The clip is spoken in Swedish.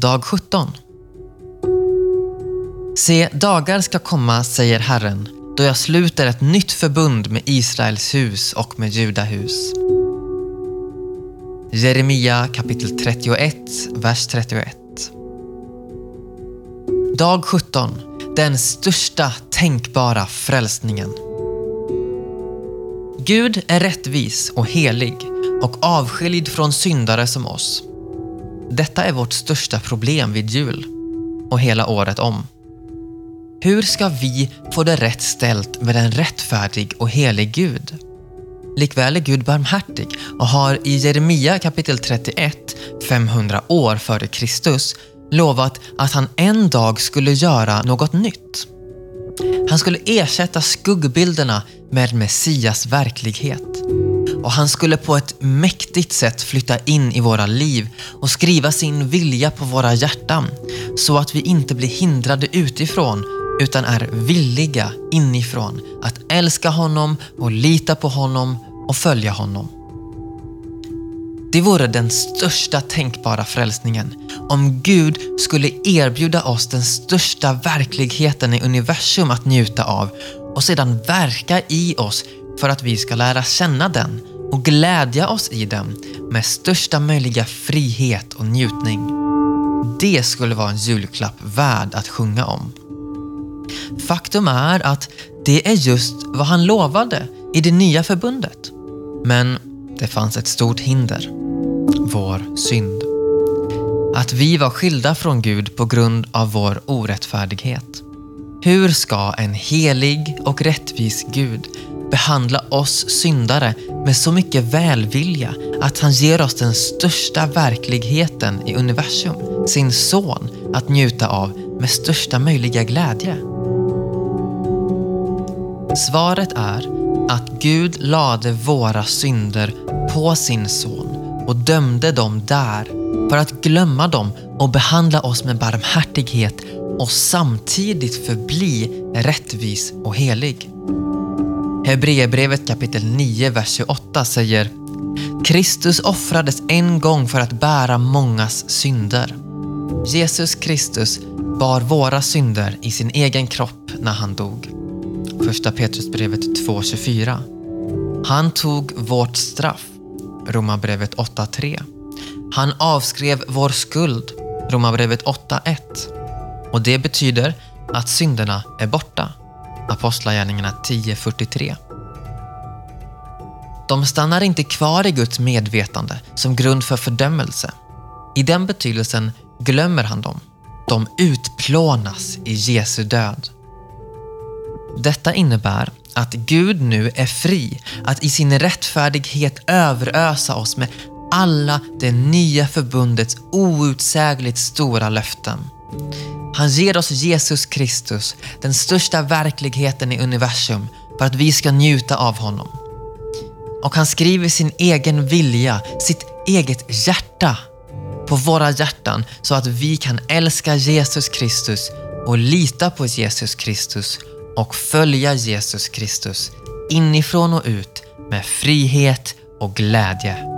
dag 17. Se, dagar ska komma, säger Herren, då jag sluter ett nytt förbund med Israels hus och med Juda hus. Jeremia kapitel 31, vers 31. Dag 17, den största tänkbara frälsningen. Gud är rättvis och helig och avskild från syndare som oss. Detta är vårt största problem vid jul och hela året om. Hur ska vi få det rätt ställt med en rättfärdig och helig Gud? Likväl är Gud barmhärtig och har i Jeremia kapitel 31, 500 år före Kristus, lovat att han en dag skulle göra något nytt. Han skulle ersätta skuggbilderna med Messias verklighet. Och han skulle på ett mäktigt sätt flytta in i våra liv och skriva sin vilja på våra hjärtan, så att vi inte blir hindrade utifrån utan är villiga inifrån att älska honom och lita på honom och följa honom. Det vore den största tänkbara frälsningen om Gud skulle erbjuda oss den största verkligheten i universum att njuta av och sedan verka i oss för att vi ska lära känna den och glädja oss i den med största möjliga frihet och njutning. Det skulle vara en julklapp värd att sjunga om. Faktum är att det är just vad han lovade i det nya förbundet. Men det fanns ett stort hinder. Vår synd. Att vi var skilda från Gud på grund av vår orättfärdighet. Hur ska en helig och rättvis Gud behandla oss syndare med så mycket välvilja att han ger oss den största verkligheten i universum, sin son, att njuta av med största möjliga glädje? Svaret är att Gud lade våra synder på sin son och dömde dem där för att glömma dem och behandla oss med barmhärtighet och samtidigt förbli rättvis och helig. Hebreerbrevet kapitel 9, vers 28 säger: Kristus offrades en gång för att bära mångas synder. Jesus Kristus bar våra synder i sin egen kropp när han dog. Första Petrusbrevet 2:24. Han tog vårt straff. Romarbrevet 8:3. Han avskrev vår skuld. Romarbrevet 8:1. Och det betyder att synderna är borta. Apostlagärningarna 10:43. De stannar inte kvar i Guds medvetande som grund för fördömelse. I den betydelsen glömmer han dem. De utplånas i Jesu död. Detta innebär att Gud nu är fri att i sin rättfärdighet överösa oss med alla det nya förbundets outsägligt stora löften. Han ger oss Jesus Kristus, den största verkligheten i universum, för att vi ska njuta av honom. Och han skriver sin egen vilja, sitt eget hjärta på våra hjärtan, så att vi kan älska Jesus Kristus och lita på Jesus Kristus och följa Jesus Kristus inifrån och ut med frihet och glädje.